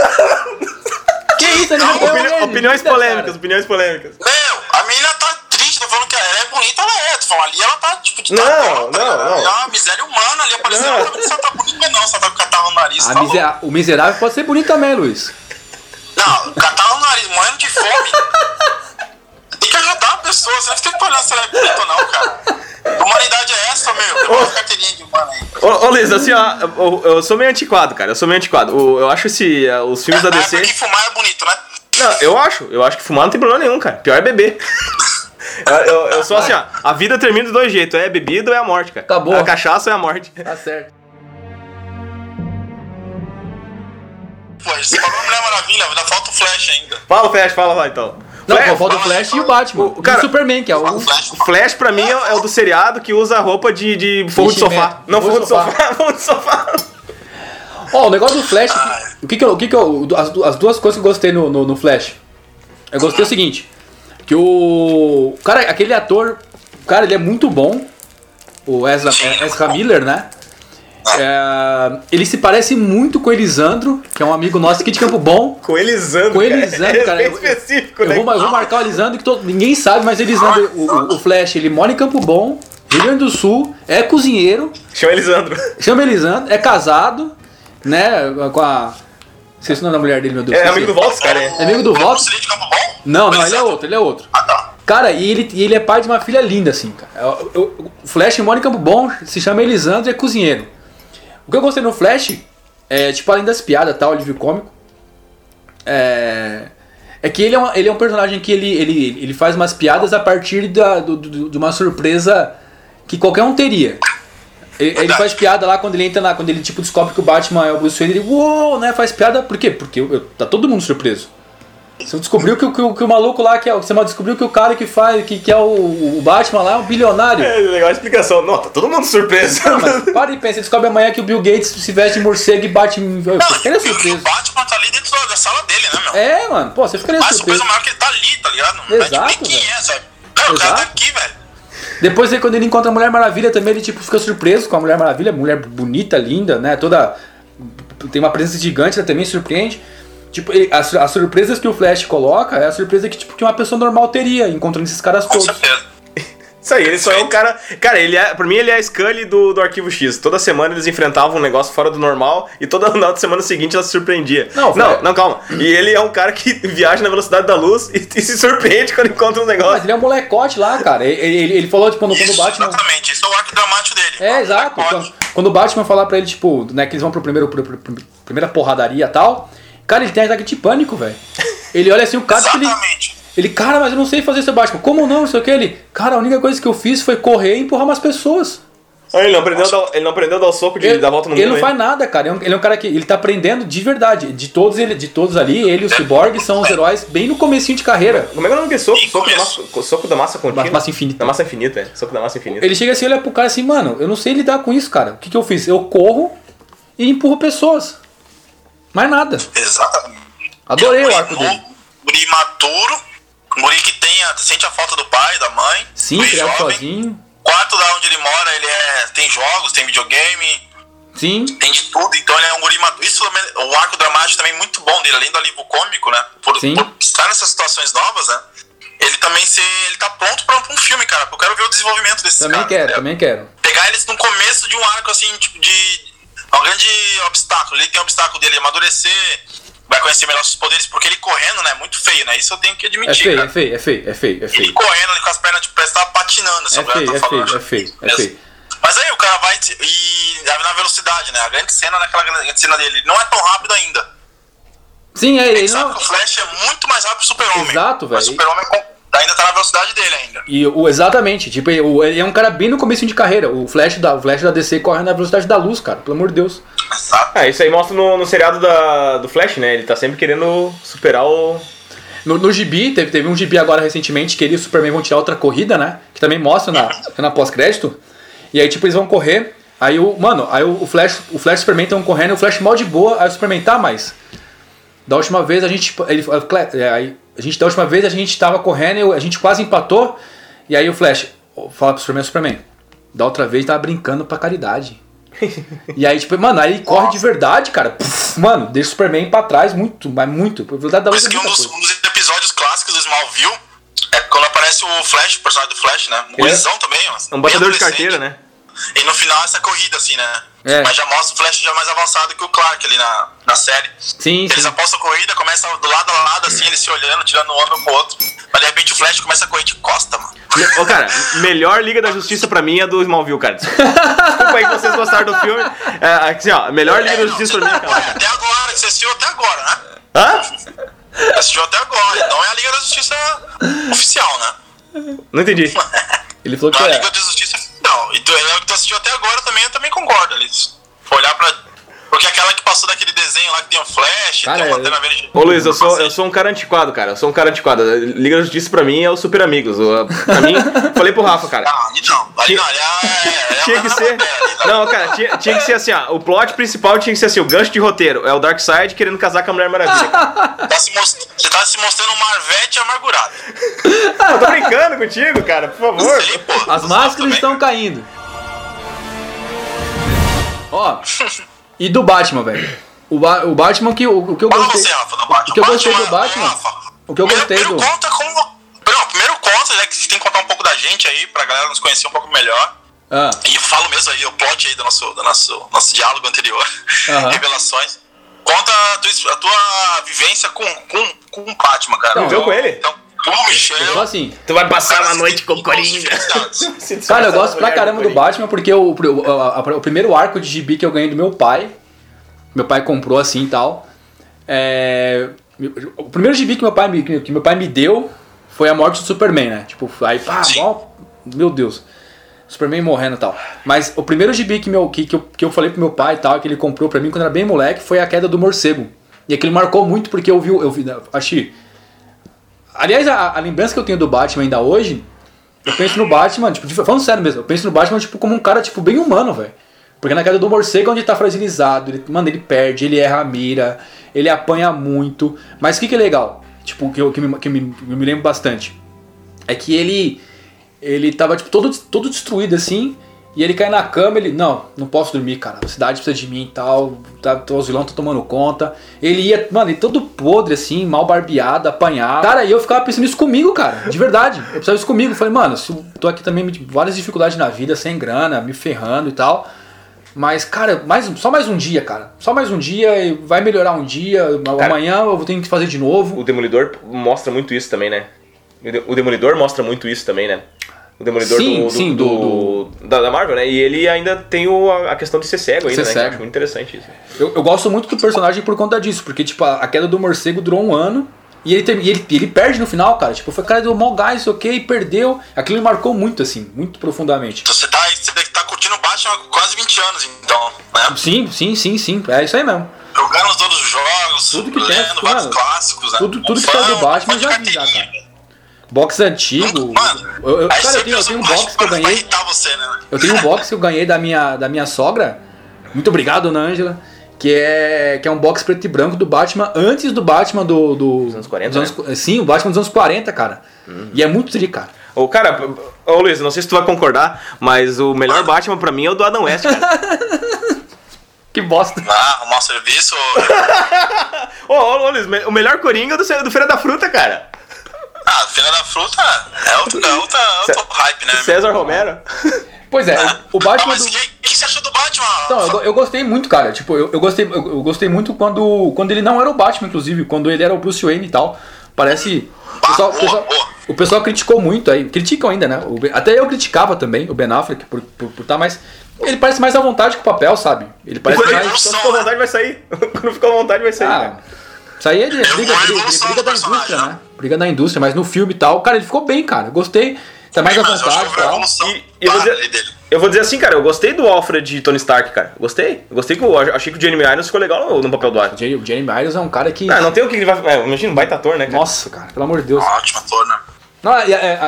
Que isso, Anne Hathaway? Opiniões polêmicas. Não, a menina tá triste, tô falando que ela é bonita, ela é. Tô falando, ali ela tá, tipo, de Não. É uma miséria humana ali aparecendo. Ela tá bonita, não, só tá com catarro no nariz. O miserável pode ser bonito também, Luiz. Não, catarro no nariz, morrendo de fome. Tem que ajudar a pessoa, você não tem que olhar se ela é bonita ou não, cara. A humanidade é essa, meu. Tem uma carteirinha de humano aí. Ô, Luiz, assim, ó, eu sou meio antiquado, cara. Eu acho os filmes da DC... É porque fumar é bonito, né? Não, eu acho que fumar não tem problema nenhum, cara. Pior é beber. Eu sou assim, ó, a vida termina de 2 jeitos, é a bebida ou é a morte, cara. Acabou. A cachaça ou é a morte. Tá certo. Pô, você falou Mulher Maravilha, ainda falta o Flash ainda. Fala lá então. Não, falta o Flash e o Batman. Cara, e o Superman, que é o... Flash pra mim é o do seriado que usa a roupa de forro de sofá. Não, forro de sofá. Ó, o negócio do Flash, as duas coisas que eu gostei no Flash. Eu gostei o seguinte, que o... Cara, aquele ator, cara, ele é muito bom, o Ezra Miller, né? Ele se parece muito com o Elisandro, que é um amigo nosso aqui de Campo Bom. Com o Elisandro, cara. É bem específico, né? Eu vou marcar o Elisandro, que ninguém sabe, mas Elisandro, o Flash, ele mora em Campo Bom, Rio Grande do Sul, é cozinheiro. Chama Elisandro, é casado, né? Com a... Esqueci o nome da mulher dele, meu Deus. É amigo do Volks, cara. É amigo do Volks? Não, ele é outro. Ah, tá. Cara, e ele é pai de uma filha linda, assim, cara. O Flash mora em Campo Bom, se chama Elisandro e é cozinheiro. O que eu gostei no Flash é, tipo, além das piadas e tal, alívio cômico, É que ele é um personagem que ele faz umas piadas a partir de uma surpresa que qualquer um teria. Ele faz piada lá quando ele entra quando ele tipo descobre que o Batman é o Bruce Wayne, ele uou, né? Faz piada por quê? Porque tá todo mundo surpreso. Você descobriu que o maluco lá que é, você descobriu que o cara que faz que é o Batman lá é um bilionário. É legal a explicação. Não, tá todo mundo surpreso. Não, mas para e pensa, descobre amanhã que o Bill Gates se veste de morcego e bate. Não, ficaria surpreso. O Batman tá ali dentro da sala dele, né, meu? É, mano. Pô, você ficaria surpreso. Mas a coisa maior que ele tá ali, tá ligado? Exato, tipo, quem é, sabe? Não, o cara tá aqui, velho. Depois, quando ele encontra a Mulher Maravilha também, ele tipo, fica surpreso com a Mulher Maravilha. Mulher bonita, linda, né? Toda... Tem uma presença gigante, ela também surpreende. Tipo, as surpresas que o Flash coloca é a surpresa que, tipo, que uma pessoa normal teria, encontrando esses caras todos. Com certeza. Isso aí, ele só é um cara... Cara, pra mim ele é a Scully do Arquivo X. Toda semana eles enfrentavam um negócio fora do normal e toda na semana seguinte ela se surpreendia. Não, calma. E ele é um cara que viaja na velocidade da luz e se surpreende quando encontra um negócio. Mas ele é um molecote lá, cara. Ele falou, tipo, quando o Batman... Exatamente, isso é o arco dramático dele. É, exato. Quando o Batman falar pra ele, tipo, né, que eles vão pra primeira porradaria e tal, cara, ele tem ataque de pânico, velho. Ele olha assim o cara que ele... Ele, cara, mas eu não sei fazer seu Batman. Como não? Não sei o que. Ele, cara, a única coisa que eu fiz foi correr e empurrar umas pessoas. Ele não aprendeu a dar o soco dar a volta no mundo. Ele não faz nada, cara. Ele é um cara que... Ele tá aprendendo de verdade. De todos ali, ele e o Cyborg são os heróis bem no comecinho de carreira. Como é que é o nome que é soco? Soco da massa contínua. Massa infinita. Da massa infinita, é. Soco da massa infinita. Ele chega assim, olha pro cara assim, mano, eu não sei lidar com isso, cara. O que eu fiz? Eu corro e empurro pessoas. Mais nada. Exatamente. Adorei o arco dele. Imaturo. Um guri que sente a falta do pai, da mãe. Sim, criado sozinho. Quarto da onde ele mora, tem jogos, tem videogame. Sim. Tem de tudo, então ele é um guri imaturo. Isso o arco dramático também é muito bom dele, além do alívio cômico, né? Por estar nessas situações novas, né? Ele também ele tá pronto pra um filme, cara. Eu quero ver o desenvolvimento desses caras. Também quero. Pegar eles no começo de um arco, assim, tipo de... É um grande obstáculo. Ele tem o obstáculo dele amadurecer... Vai conhecer melhor os poderes, porque ele correndo, né? É muito feio, né? Isso eu tenho que admitir. É feio. Ele correndo ali com as pernas, tipo, parece que tava patinando. É feio. Mas aí o cara vai na velocidade, né? A grande cena, naquela grande cena dele, não é tão rápido ainda. Sim, é ele. Sabe que o Flash é muito mais rápido que o Super-Homem. Exato, velho. O Super-Homem ainda tá na velocidade dele ainda. Exatamente. Tipo, ele é um cara bem no começo de carreira. O Flash da DC corre na velocidade da luz, cara. Pelo amor de Deus. Ah, isso aí mostra no seriado do Flash, né? Ele tá sempre querendo superar o... No gibi, teve um gibi agora recentemente que ele e o Superman vão tirar outra corrida, né? Que também mostra na pós-crédito. E aí, tipo, eles vão correr. Aí, o Flash e o Superman estão correndo. O Flash mal de boa. Aí o Superman, tá, mas... Da última vez a gente tava correndo, a gente quase empatou. E aí o Flash fala pro Superman, da outra vez tava brincando pra caridade. E aí, tipo, mano, aí ele corre de verdade, cara. Puf, mano, deixa o Superman pra trás muito, mas muito. Mas que um dos episódios clássicos do Smallville é quando aparece o Flash, o personagem do Flash, né? O Elisão também, ó. Um batedor de carteira, né? E no final essa corrida, assim, né? É. Mas já mostra o Flash já mais avançado que o Clark ali na série. Sim. Eles apostam a corrida, começa do lado a lado, assim, eles se olhando, tirando um ombro pro outro. Mas de repente o Flash começa a correr de costa, mano. Ô, cara, melhor Liga da Justiça pra mim é do Smallville, cara. Desculpa aí que vocês gostaram do filme. É, assim, ó, melhor Liga da Justiça pra mim é aquela. Até agora, que você assistiu até agora, né? Hã? Assistiu até agora, então é a Liga da Justiça oficial, né? Não entendi. Ele falou que é. A Liga da Justiça oficial. E é o que tu assistiu até agora também, eu também concordo, Alice. Olhar pra... Porque aquela que passou daquele desenho lá que tem um Flash, cara, tem uma lanterna verde. Ô Luiz, eu sou um cara antiquado, cara. Eu sou um cara antiquado. Liga da Justiça pra mim é o Super Amigos. Pra mim, falei pro Rafa, cara. Tinha que ser. Não, cara, tinha que ser assim, ó. O plot principal tinha que ser assim, o gancho de roteiro. É o Darkseid querendo casar com a Mulher Maravilha. Você tá se mostrando um Marvete amargurado. Eu tô brincando contigo, cara, por favor. Sei, pô, as máscaras estão caindo. Ó. E do Batman, velho. O Batman que... O que eu gostei... Você, Rafa, do Batman. O que eu gostei do Batman... Rafa, o que eu gostei do... Primeiro conta, né? Que você tem que contar um pouco da gente aí, pra galera nos conhecer um pouco melhor. Ah. E falo mesmo aí, o plot aí do nosso diálogo anterior. Uh-huh. Revelações. Conta a tua vivência com o Batman, cara. Viveu com ele? Então, eu assim, tu vai passar uma noite com o Coringa. Cara, eu gosto pra caramba do Batman, porque o primeiro arco de gibi que eu ganhei do meu pai comprou assim e tal, O primeiro gibi que meu pai me deu foi a morte do Superman, né? Tipo, aí pá, ó, meu Deus, Superman morrendo e tal. Mas o primeiro gibi que eu falei pro meu pai e tal, que ele comprou pra mim quando era bem moleque, foi a Queda do Morcego. E aquilo marcou muito porque eu vi achei... Aliás, a lembrança que eu tenho do Batman ainda hoje, eu penso no Batman, tipo, falando sério mesmo, eu penso no Batman tipo, como um cara tipo, bem humano, velho. Porque na Queda do Morcego, onde ele tá fragilizado, ele perde, ele erra a mira, ele apanha muito. Mas o que é legal, tipo, que eu me lembro bastante, é que ele tava tipo, todo destruído assim, e ele cai na cama, ele, não posso dormir, cara, a cidade precisa de mim e tal, os vilões estão tomando conta. Ele ia, mano, ele todo podre assim, mal barbeado, apanhado. Cara, e eu ficava pensando isso comigo, cara, de verdade, eu precisava isso comigo. Eu falei, mano, eu tô aqui também com várias dificuldades na vida, sem grana, me ferrando e tal, mas, cara, só mais um dia, cara. Só mais um dia, vai melhorar um dia, cara, amanhã eu vou ter que fazer de novo. O Demolidor mostra muito isso também, né? O Demolidor da Marvel, né? E ele ainda tem a questão de ser cego ainda, né? Cego. Eu acho muito interessante isso. Eu gosto muito do personagem por conta disso, porque, tipo, a Queda do Morcego durou um ano e ele perde no final, cara. Tipo, foi cara do mau gás, ok, perdeu. Aquilo me marcou muito, assim, muito profundamente. Você tá curtindo o Batman há quase 20 anos, então, né? Sim. É isso aí mesmo. Jogando todos os jogos, tudo que lendo tem, vários clássicos, né? Tudo que tá do Batman já vi, já, cara. Box antigo. Mano, eu tenho um box que eu ganhei. Você, né? Eu tenho um box que eu ganhei da minha sogra. Muito obrigado, Ana Ângela. Que é um box preto e branco do Batman antes do Batman dos anos 40. Né? Sim, o Batman dos anos 40, cara. E é muito tri, cara. Ô, cara, ô Luiz, não sei se tu vai concordar, mas o melhor Batman pra mim é o do Adam West, cara. Que bosta. Ah, arrumar o serviço. Ô, Luiz, o melhor Coringa é do Feira da Fruta, cara. Ah, Feira da Fruta é outro hype, né? César Romero? Pois é, o Batman... Mas o que você achou do Batman? Então, eu gostei muito, cara. Tipo, eu gostei muito quando ele não era o Batman, inclusive. Quando ele era o Bruce Wayne e tal. Parece... O pessoal criticou muito aí. Criticam ainda, né? Até eu criticava também o Ben Affleck por estar mais... Ele parece mais à vontade com o papel, sabe? Ele parece mais... Quando ficou à vontade, vai sair. Quando ficou à vontade, vai sair, né? Isso aí é briga da indústria, né? Briga da indústria, mas no filme e tal, cara, ele ficou bem, cara. Gostei. Tá mais à vontade. Eu vou dizer assim, cara, eu gostei do Alfred de Tony Stark, cara. Gostei que achei que o Jeremy Irons ficou legal no papel do Alfred. O Jeremy Irons é um cara que... Ah, não tem o que ele vai... imagina, um baita ator, né, cara? Nossa, cara, pelo amor de Deus. Ótimo ator, né? Não,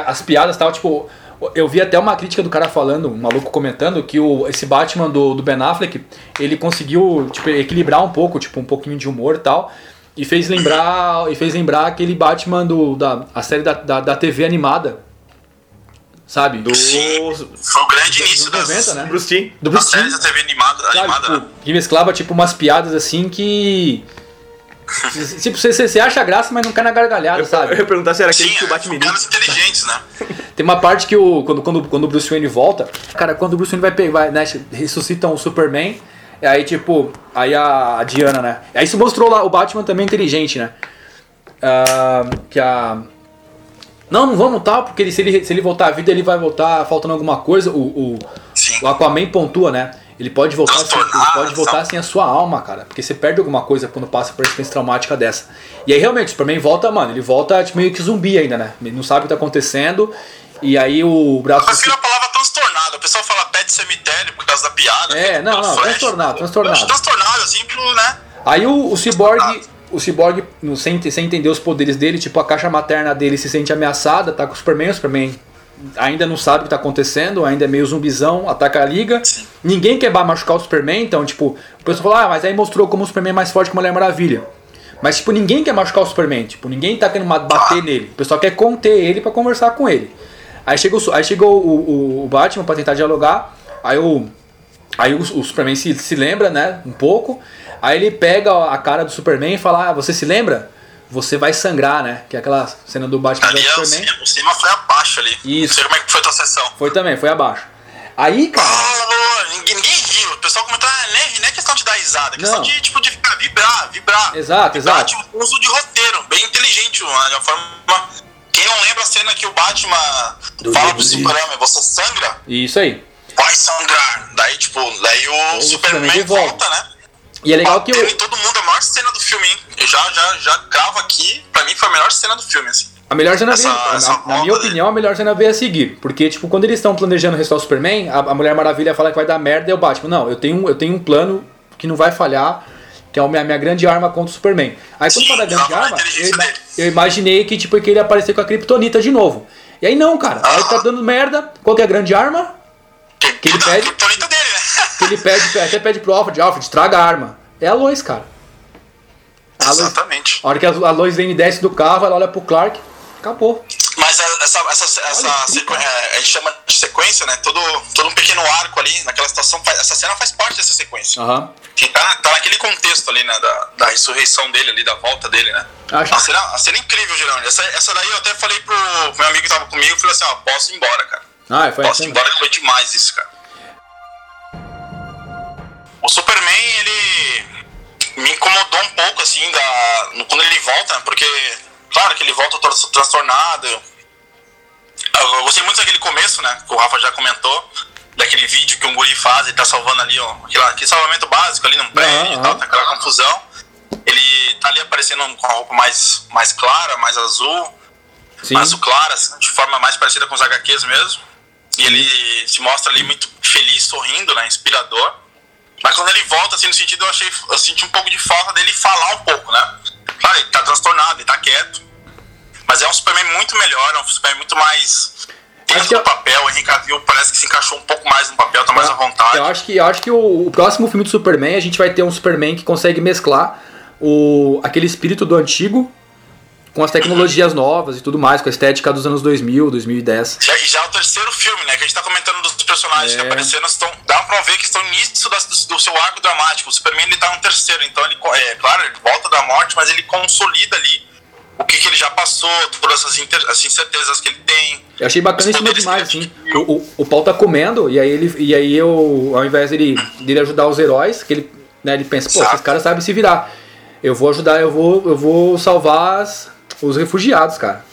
as piadas e tal, tipo... Eu vi até uma crítica do cara falando, um maluco comentando, que esse Batman do Ben Affleck, ele conseguiu, tipo, equilibrar um pouco, tipo, um pouquinho de humor e tal... E fez lembrar aquele Batman da série da TV animada. Sabe? Sim, foi o grande início dos 90, né? Bruce Timm. Da TV animada, né? Que mesclava tipo umas piadas assim que... Tipo, você acha graça, mas não cai na gargalhada, sabe? Eu ia perguntar se era aquele que o Batman... Caras inteligentes, né? Tem uma parte que quando o Bruce Wayne volta... Cara, quando o Bruce Wayne vai né, ressuscitam o Superman... Aí, tipo, aí a Diana, né? Aí isso mostrou lá o Batman também inteligente, né? Que a... Não vamos tal, porque se ele voltar à vida, ele vai voltar faltando alguma coisa. O Aquaman pontua, né? Ele pode voltar sem a sua alma, cara. Porque você perde alguma coisa quando passa por experiência traumática dessa. E aí, realmente, o Superman volta, mano. Ele volta tipo, meio que zumbi ainda, né? Ele não sabe o que tá acontecendo. E aí o braço... Eu prefiro a palavra transtornado. O pessoal fala pé de cemitério por causa da piada. É, não, transtornado. Transtornado, assim, né? Aí o Cyborg sem entender os poderes dele, tipo, a caixa materna dele se sente ameaçada, tá com o Superman ainda não sabe o que tá acontecendo, ainda é meio zumbizão, ataca a Liga. Sim. Ninguém quer machucar o Superman, então, tipo, o pessoal fala, mas aí mostrou como o Superman é mais forte que a Mulher Maravilha. Mas, tipo, ninguém quer machucar o Superman, tipo, ninguém tá querendo bater nele. O pessoal quer conter ele pra conversar com ele. Aí chegou o Batman pra tentar dialogar, aí o Superman se lembra, né, um pouco, aí ele pega a cara do Superman e fala, você se lembra? Você vai sangrar, né, que é aquela cena do Batman ali, do Superman. O cinema foi abaixo ali, isso. Não sei como é que foi a tua sessão. Foi abaixo. Aí, cara... Ninguém riu, o pessoal comentou, nem é questão de dar risada, é questão de, tipo, de ficar, vibrar. Exato. Tipo, um uso de roteiro, bem inteligente, de uma forma... Quem não lembra a cena que o Batman fala pro Superman, você sangra? Isso aí. Vai sangrar. Daí o Superman volta, né? E é legal que eu... Todo mundo, a maior cena do filme, hein? Eu já cravo aqui, pra mim foi a melhor cena do filme, assim. A melhor cena veio, na minha opinião, a melhor cena veio a seguir. Porque, tipo, quando eles estão planejando ressuscitar o Superman, a Mulher Maravilha fala que vai dar merda e o Batman, não, eu tenho um plano que não vai falhar, que é a minha grande arma contra o Superman. Aí quando fala da grande arma, eu imaginei que, tipo, que ele ia aparecer com a Kryptonita de novo. E aí não, cara, aí tá dando merda, qual que é a grande arma? Que ele pede... Que ele pede, até pede pro Alfred, traga a arma. É a Lois, cara. Exatamente. A hora que a Lois vem e desce do carro, ela olha pro Clark, acabou. Mas a gente chama de sequência, né? Todo um pequeno arco ali, naquela situação, essa cena faz parte dessa sequência. Uhum. Que tá naquele contexto ali, né? Da ressurreição dele ali, da volta dele, né? Acho. A cena é incrível, Jerônimo. Essa daí eu até falei pro meu amigo que tava comigo, eu falei assim, ó, posso ir embora, cara. Posso ir embora, que foi demais isso, cara. O Superman, ele me incomodou um pouco, assim, quando ele volta, porque, claro que ele volta todo transtornado. Eu gostei muito daquele começo, né, que o Rafa já comentou, daquele vídeo que um guri faz, ele tá salvando ali, ó, aquele salvamento básico ali num prédio e tal, tá aquela confusão. Ele tá ali aparecendo com a roupa mais clara, mais azul, sim, mais clara, assim, de forma mais parecida com os HQs mesmo. E ele se mostra ali muito feliz, sorrindo, né, inspirador. Mas quando ele volta, assim, no sentido, eu senti um pouco de falta dele falar um pouco, né? Claro, ele tá transtornado, ele tá quieto. Mas é um Superman muito melhor, é um Superman muito mais dentro do papel. O Henry Cavill parece que se encaixou um pouco mais no papel, tá mais à vontade. Eu acho que o próximo filme do Superman, a gente vai ter um Superman que consegue mesclar aquele espírito do antigo com as tecnologias novas e tudo mais, com a estética dos anos 2000, 2010. Já é o terceiro filme, né, que a gente tá comentando dos personagens que apareceram, dá pra ver que estão no início do seu arco dramático. O Superman, ele tá no terceiro, então ele, claro, ele volta da morte, mas ele consolida ali o que ele já passou, todas as incertezas que ele tem. Eu achei bacana isso demais, sim. O pau tá comendo, e aí eu, ao invés dele ajudar os heróis, que ele, né, ele pensa, pô, esses caras sabem se virar. Eu vou ajudar, eu vou salvar os refugiados, cara.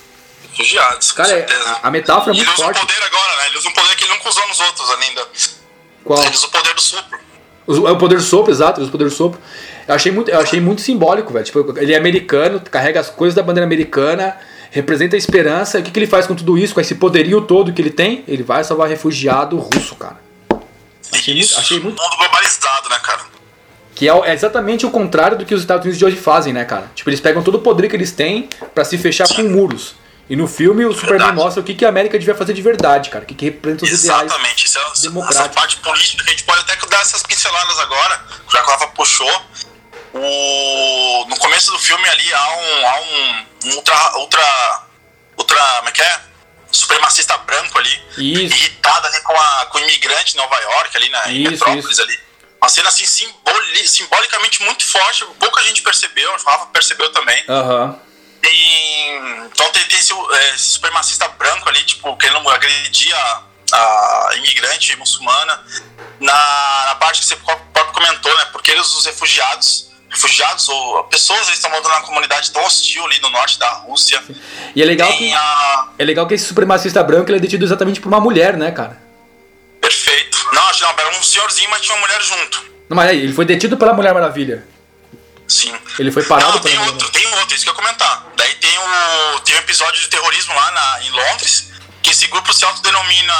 Cara, com certeza. A metáfora é muito forte. Ele usa um poder agora, né? Ele usa um poder que ele nunca usou nos outros ainda. Qual? Ele usa o poder do sopro. É o poder do sopro, exato. Ele usa o poder do sopro. Eu achei muito simbólico, velho. Tipo, ele é americano, carrega as coisas da bandeira americana, representa a esperança. O que ele faz com tudo isso, com esse poderio todo que ele tem? Ele vai salvar refugiado russo, cara. Achei muito... Um mundo globalizado, né, cara? Que é exatamente o contrário do que os Estados Unidos de hoje fazem, né, cara? Tipo, eles pegam todo o poder que eles têm pra se fechar com muros. E no filme o Superman mostra o que a América devia fazer de verdade, cara. O que representa os ideais democráticos. Essa parte política, a gente pode até dar essas pinceladas agora, já que o Rafa puxou. No começo do filme ali há um ultra como é que é? Supremacista branco ali. Isso. Irritado ali com o imigrante em Nova York, ali na metrópolis ali. Uma cena assim, simbolicamente muito forte, pouca gente percebeu, o Rafa percebeu também. Então tem esse supremacista branco ali, tipo, querendo agredir a imigrante muçulmana. Na parte que você próprio comentou, né? Porque eles, os refugiados ou pessoas, eles estão morando numa comunidade tão hostil ali no norte da Rússia. E é legal que esse supremacista branco ele é detido exatamente por uma mulher, né, cara? Perfeito. Não, era um senhorzinho, mas tinha uma mulher junto. Não, mas aí, ele foi detido pela Mulher Maravilha. Sim. Ele foi parado pela Mulher Maravilha. Tem outro, isso que eu ia comentar. Daí tem um episódio de terrorismo lá em Londres, que esse grupo se autodenomina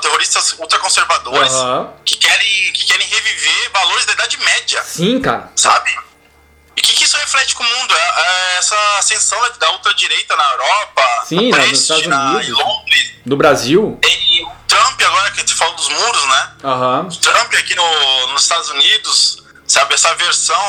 terroristas ultraconservadores, que querem reviver valores da Idade Média. Sim, cara. Sabe? E o que isso reflete com o mundo? Essa ascensão da ultradireita na Europa, sim, na Brest, em Londres, no Brasil. E o Trump agora, que tu falou dos muros, né? Uhum. O Trump aqui nos Estados Unidos, sabe? Essa aversão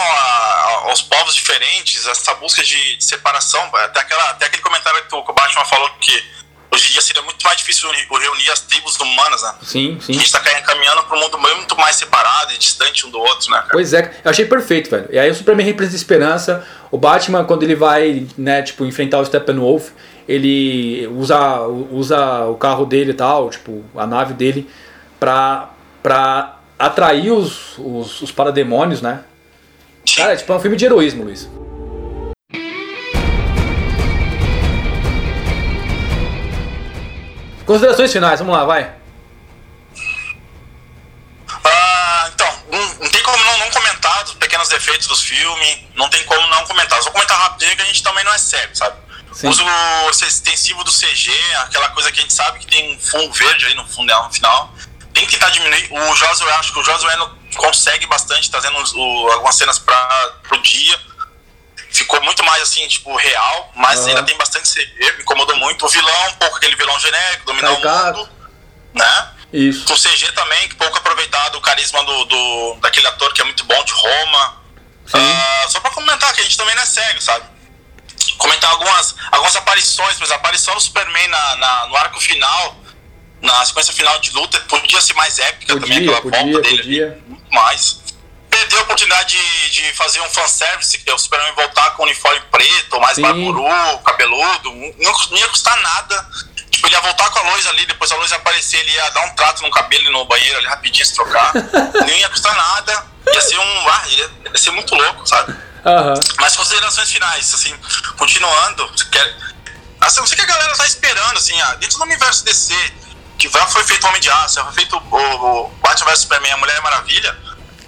aos povos diferentes, essa busca de separação. Até aquele comentário que o Batman falou que hoje em dia seria muito mais difícil reunir as tribos humanas, né? Sim. A gente tá caminhando para um mundo muito mais separado e distante um do outro, né, cara? Pois é, eu achei perfeito, velho. E aí o Superman representa esperança. O Batman, quando ele vai, né, tipo, enfrentar o Steppenwolf, ele usa o carro dele e tal, tipo, a nave dele, pra atrair os parademônios, né? Sim. Cara, tipo, é um filme de heroísmo, Luiz. Considerações finais, vamos lá, vai. Então, não tem como não comentar conceitos dos filmes, não tem como não comentar. Só comentar rapidinho que a gente também não é sério, sabe? Sim. Uso extensivo do CG, aquela coisa que a gente sabe que tem um fundo verde ali no fundo dela, no final. Tem que tentar diminuir. O Josué, acho que o Josué consegue bastante, trazendo algumas cenas pro dia. Ficou muito mais assim, tipo, real, mas ainda tem bastante CG, me incomodou muito. O vilão, um pouco aquele vilão genérico, dominar o mundo, né? Isso. O CG também, que pouco aproveitado, o carisma daquele ator que é muito bom, de Roma. Só pra comentar que a gente também não é cego, sabe? Comentar algumas aparições, mas a aparição do Superman no arco final, na sequência final de luta, podia ser mais épica também, aquela volta dele. Muito mais. Perdeu a oportunidade de fazer um fanservice, que é o Superman voltar com o uniforme preto, mais barburu, cabeludo, não ia custar nada. Tipo, ele ia voltar com a Lois ali, depois a Lois ia aparecer, ele ia dar um trato no cabelo no banheiro ali rapidinho, se trocar. Nem ia custar nada, ia ser muito louco, sabe? Uhum. Mas considerações finais, assim, continuando, assim, eu sei que a galera tá esperando, assim, dentro do universo DC, que já foi feito o Homem de Aço, já foi feito o Batman vs Superman, a Mulher Maravilha.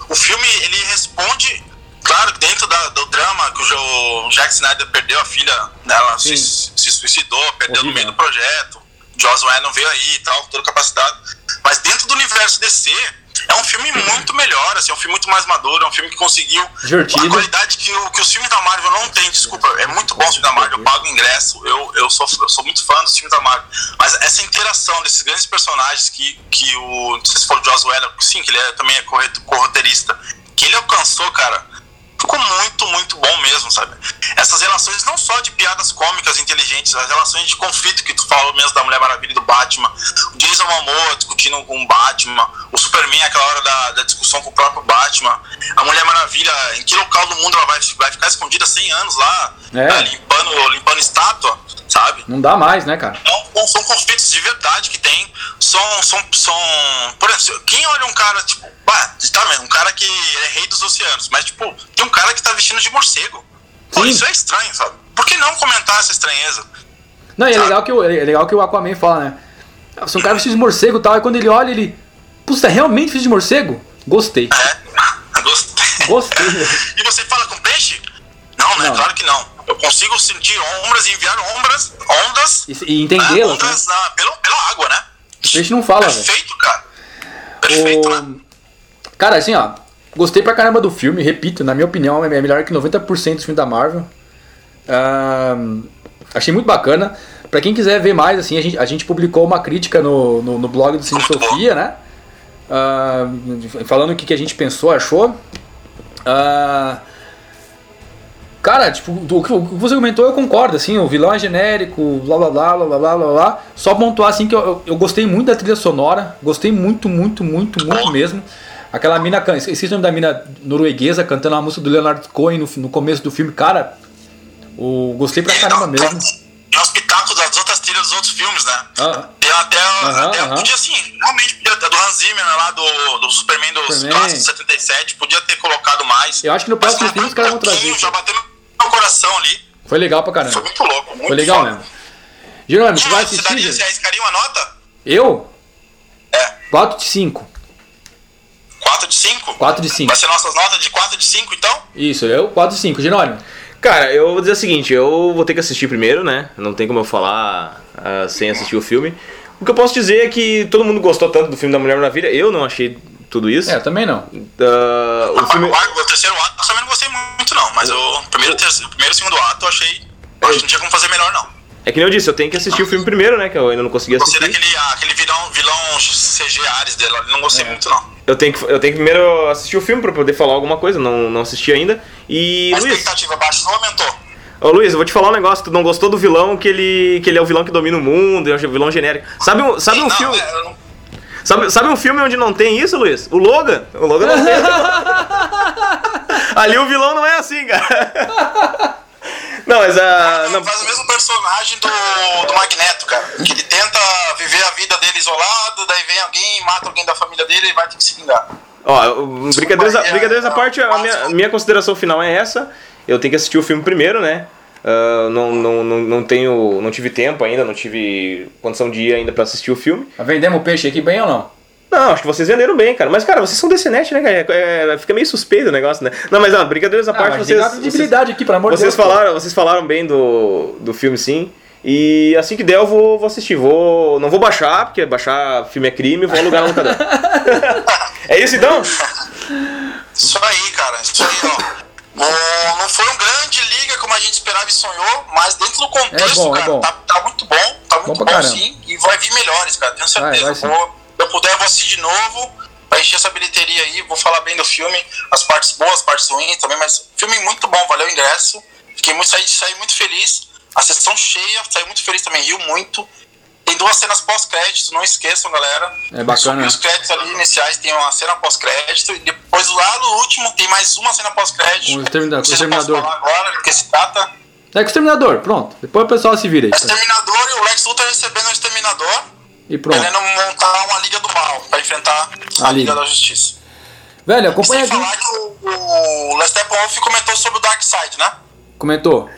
O filme, ele responde, claro, dentro do drama, que o Zack Snyder perdeu a filha, né, ela se suicidou, perdeu no meio do projeto, o Joss Whedon veio aí e tal, toda capacidade. Mas dentro do universo DC, é um filme muito melhor, assim, é um filme muito mais maduro, é um filme que conseguiu a qualidade que os filmes da Marvel não tem, desculpa, é muito bom o filme da Marvel, eu pago ingresso, eu sou muito fã dos filmes da Marvel, mas essa interação desses grandes personagens que não sei se foi o Joss Whedon, sim, que ele também é corroteirista, que ele alcançou, cara, ficou muito, muito bom mesmo, sabe? Essas relações não só de piadas cômicas inteligentes, as relações de conflito que tu falou mesmo da Mulher Maravilha e do Batman, o Jason Momoa discutindo com o Batman, o Superman aquela hora da discussão com o próprio Batman, a Mulher Maravilha, em que local do mundo ela vai ficar escondida 100 anos lá, tá, limpando estátua, sabe? Não dá mais, né, cara? Então, são conflitos de verdade que tem, por exemplo, quem olha um cara, tipo, tá mesmo, um cara que é rei dos oceanos, mas, tipo, tem um cara que tá vestindo de morcego. Pô, isso é estranho, sabe? Por que não comentar essa estranheza? Não, e é legal que o Aquaman fala, né? Se um cara vestido de morcego e tal, e quando ele olha, ele... Putz, tá realmente vestido de morcego? Gostei. É, gostei. E você fala com peixe? Não, né? Não. Claro que não. Eu consigo sentir ombras e enviar ondas... E entendê-las, né? Pela água, né? O peixe não fala, velho. Perfeito, cara. Perfeito, né? Cara, assim, ó, gostei pra caramba do filme, repito, na minha opinião, é melhor que 90% dos filmes da Marvel. Achei muito bacana. Pra quem quiser ver mais, assim, a gente publicou uma crítica no blog do Cine Sofia, né? Falando o que a gente pensou, achou. Cara, tipo, o que você comentou, eu concordo, assim, o vilão é genérico, blá blá blá blá blá blá blá. Só pontuar, assim, que eu gostei muito da trilha sonora, gostei muito, muito, muito, muito mesmo. Aquela mina, esqueci o nome da mina norueguesa cantando a música do Leonard Cohen no começo do filme, cara, gostei pra caramba mesmo. Tem uns pitacos das outras trilhas dos outros filmes, né? Tem até podia, assim, realmente podia, do Hans Zimmer lá, do Superman dos clássicos 77, podia ter colocado mais. Eu acho que no próximo filme os caras vão trazer. Já bateu no coração ali. Foi legal pra caramba. Foi muito louco, muito. Foi legal mesmo. Jerônimo, tu vai assistir? Você arriscaria uma nota? Eu? 4 de 5. 4 de 5? 4 de 5. Vai ser nossas notas de 4 de 5, então? Isso, eu 4 de 5. Jerônimo? Cara, eu vou dizer o seguinte, eu vou ter que assistir primeiro, né? Não tem como eu falar sem assistir o filme. O que eu posso dizer é que todo mundo gostou tanto do filme da Mulher Maravilha, eu não achei tudo isso. Eu também não. O terceiro ato eu também não gostei muito, não. Mas o primeiro e segundo ato eu achei... Acho que não tinha como fazer melhor, não. É que nem eu disse, eu tenho que assistir o filme primeiro, né? Que eu ainda não consegui assistir. Eu gostei daquele vilão CG Ares dela, não gostei muito, não. Eu tenho que primeiro assistir o filme pra poder falar alguma coisa, não assisti ainda. E a expectativa baixa não aumentou. Ô Luiz, eu vou te falar um negócio, tu não gostou do vilão, que ele é o vilão que domina o mundo, é o vilão genérico. Sabe um filme... Sabe um filme onde não tem isso, Luiz? O Logan. O Logan não tem. Ali o vilão não é assim, cara. Não, mas não faz o mesmo personagem do Magneto, cara. Que ele tenta viver a vida dele isolado, daí vem alguém, mata alguém da família dele e vai ter que se vingar. Ó, brincadeiras à parte, a minha consideração final é essa. Eu tenho que assistir o filme primeiro, né? Não tive tempo ainda, não tive condição de ir ainda pra assistir o filme. Vendemos o peixe aqui bem ou não? Não, acho que vocês venderam bem, cara. Mas, cara, vocês são DCnet, né, cara? Fica meio suspeito o negócio, né? Não, mas não, brincadeiras à parte, vocês... Mas tem visibilidade aqui, pelo amor de Deus. Vocês falaram bem do filme, sim. E assim que der, eu vou assistir. Não vou baixar, porque baixar filme é crime. Vou alugar na locadora. É isso, então? Isso aí, cara. Isso aí, ó. Não foi um grande liga como a gente esperava e sonhou, mas dentro do contexto, cara, tá muito bom. Tá muito bom, sim. E vai vir melhores, cara. Tenho certeza. Eu puder, eu vou assistir de novo, pra encher essa bilheteria aí, vou falar bem do filme, as partes boas, as partes ruins também, mas filme muito bom, valeu o ingresso, fiquei muito, saí muito feliz, a sessão cheia, saí muito feliz também, riu muito, tem duas cenas pós-crédito, não esqueçam, galera. É bacana. Os créditos ali iniciais tem uma cena pós-crédito, e depois lá no último tem mais uma cena pós-crédito, o Exterminador. Agora, porque se trata... É com o Exterminador, pronto, depois o pessoal se vira aí. O Exterminador e o Lex Luthor recebendo o Exterminador, e pronto. Querendo montar uma Liga do Mal pra enfrentar a Liga da Justiça. Velho, acompanha aqui. Sem falar que o Steppenwolf comentou sobre o Darkseid, né? Comentou.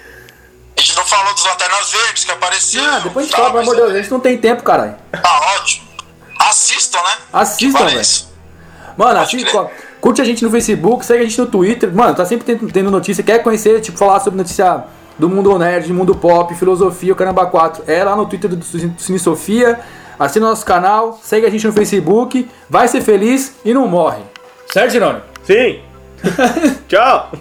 A gente não falou dos Lanternas Verdes que apareceram. Ah, depois a gente fala, pelo amor de Deus, a gente não tem tempo, caralho. Tá ótimo. Assistam, né? Assistam, velho. Mano, curte a gente no Facebook, segue a gente no Twitter. Mano, tá sempre tendo notícia. Quer conhecer, tipo, falar sobre notícia do mundo nerd, do mundo pop, filosofia, o Caramba 4. É lá no Twitter do Cine Sofia. Assina o nosso canal, segue a gente no Facebook, vai ser feliz e não morre. Certo, Jerônimo? Sim. Tchau.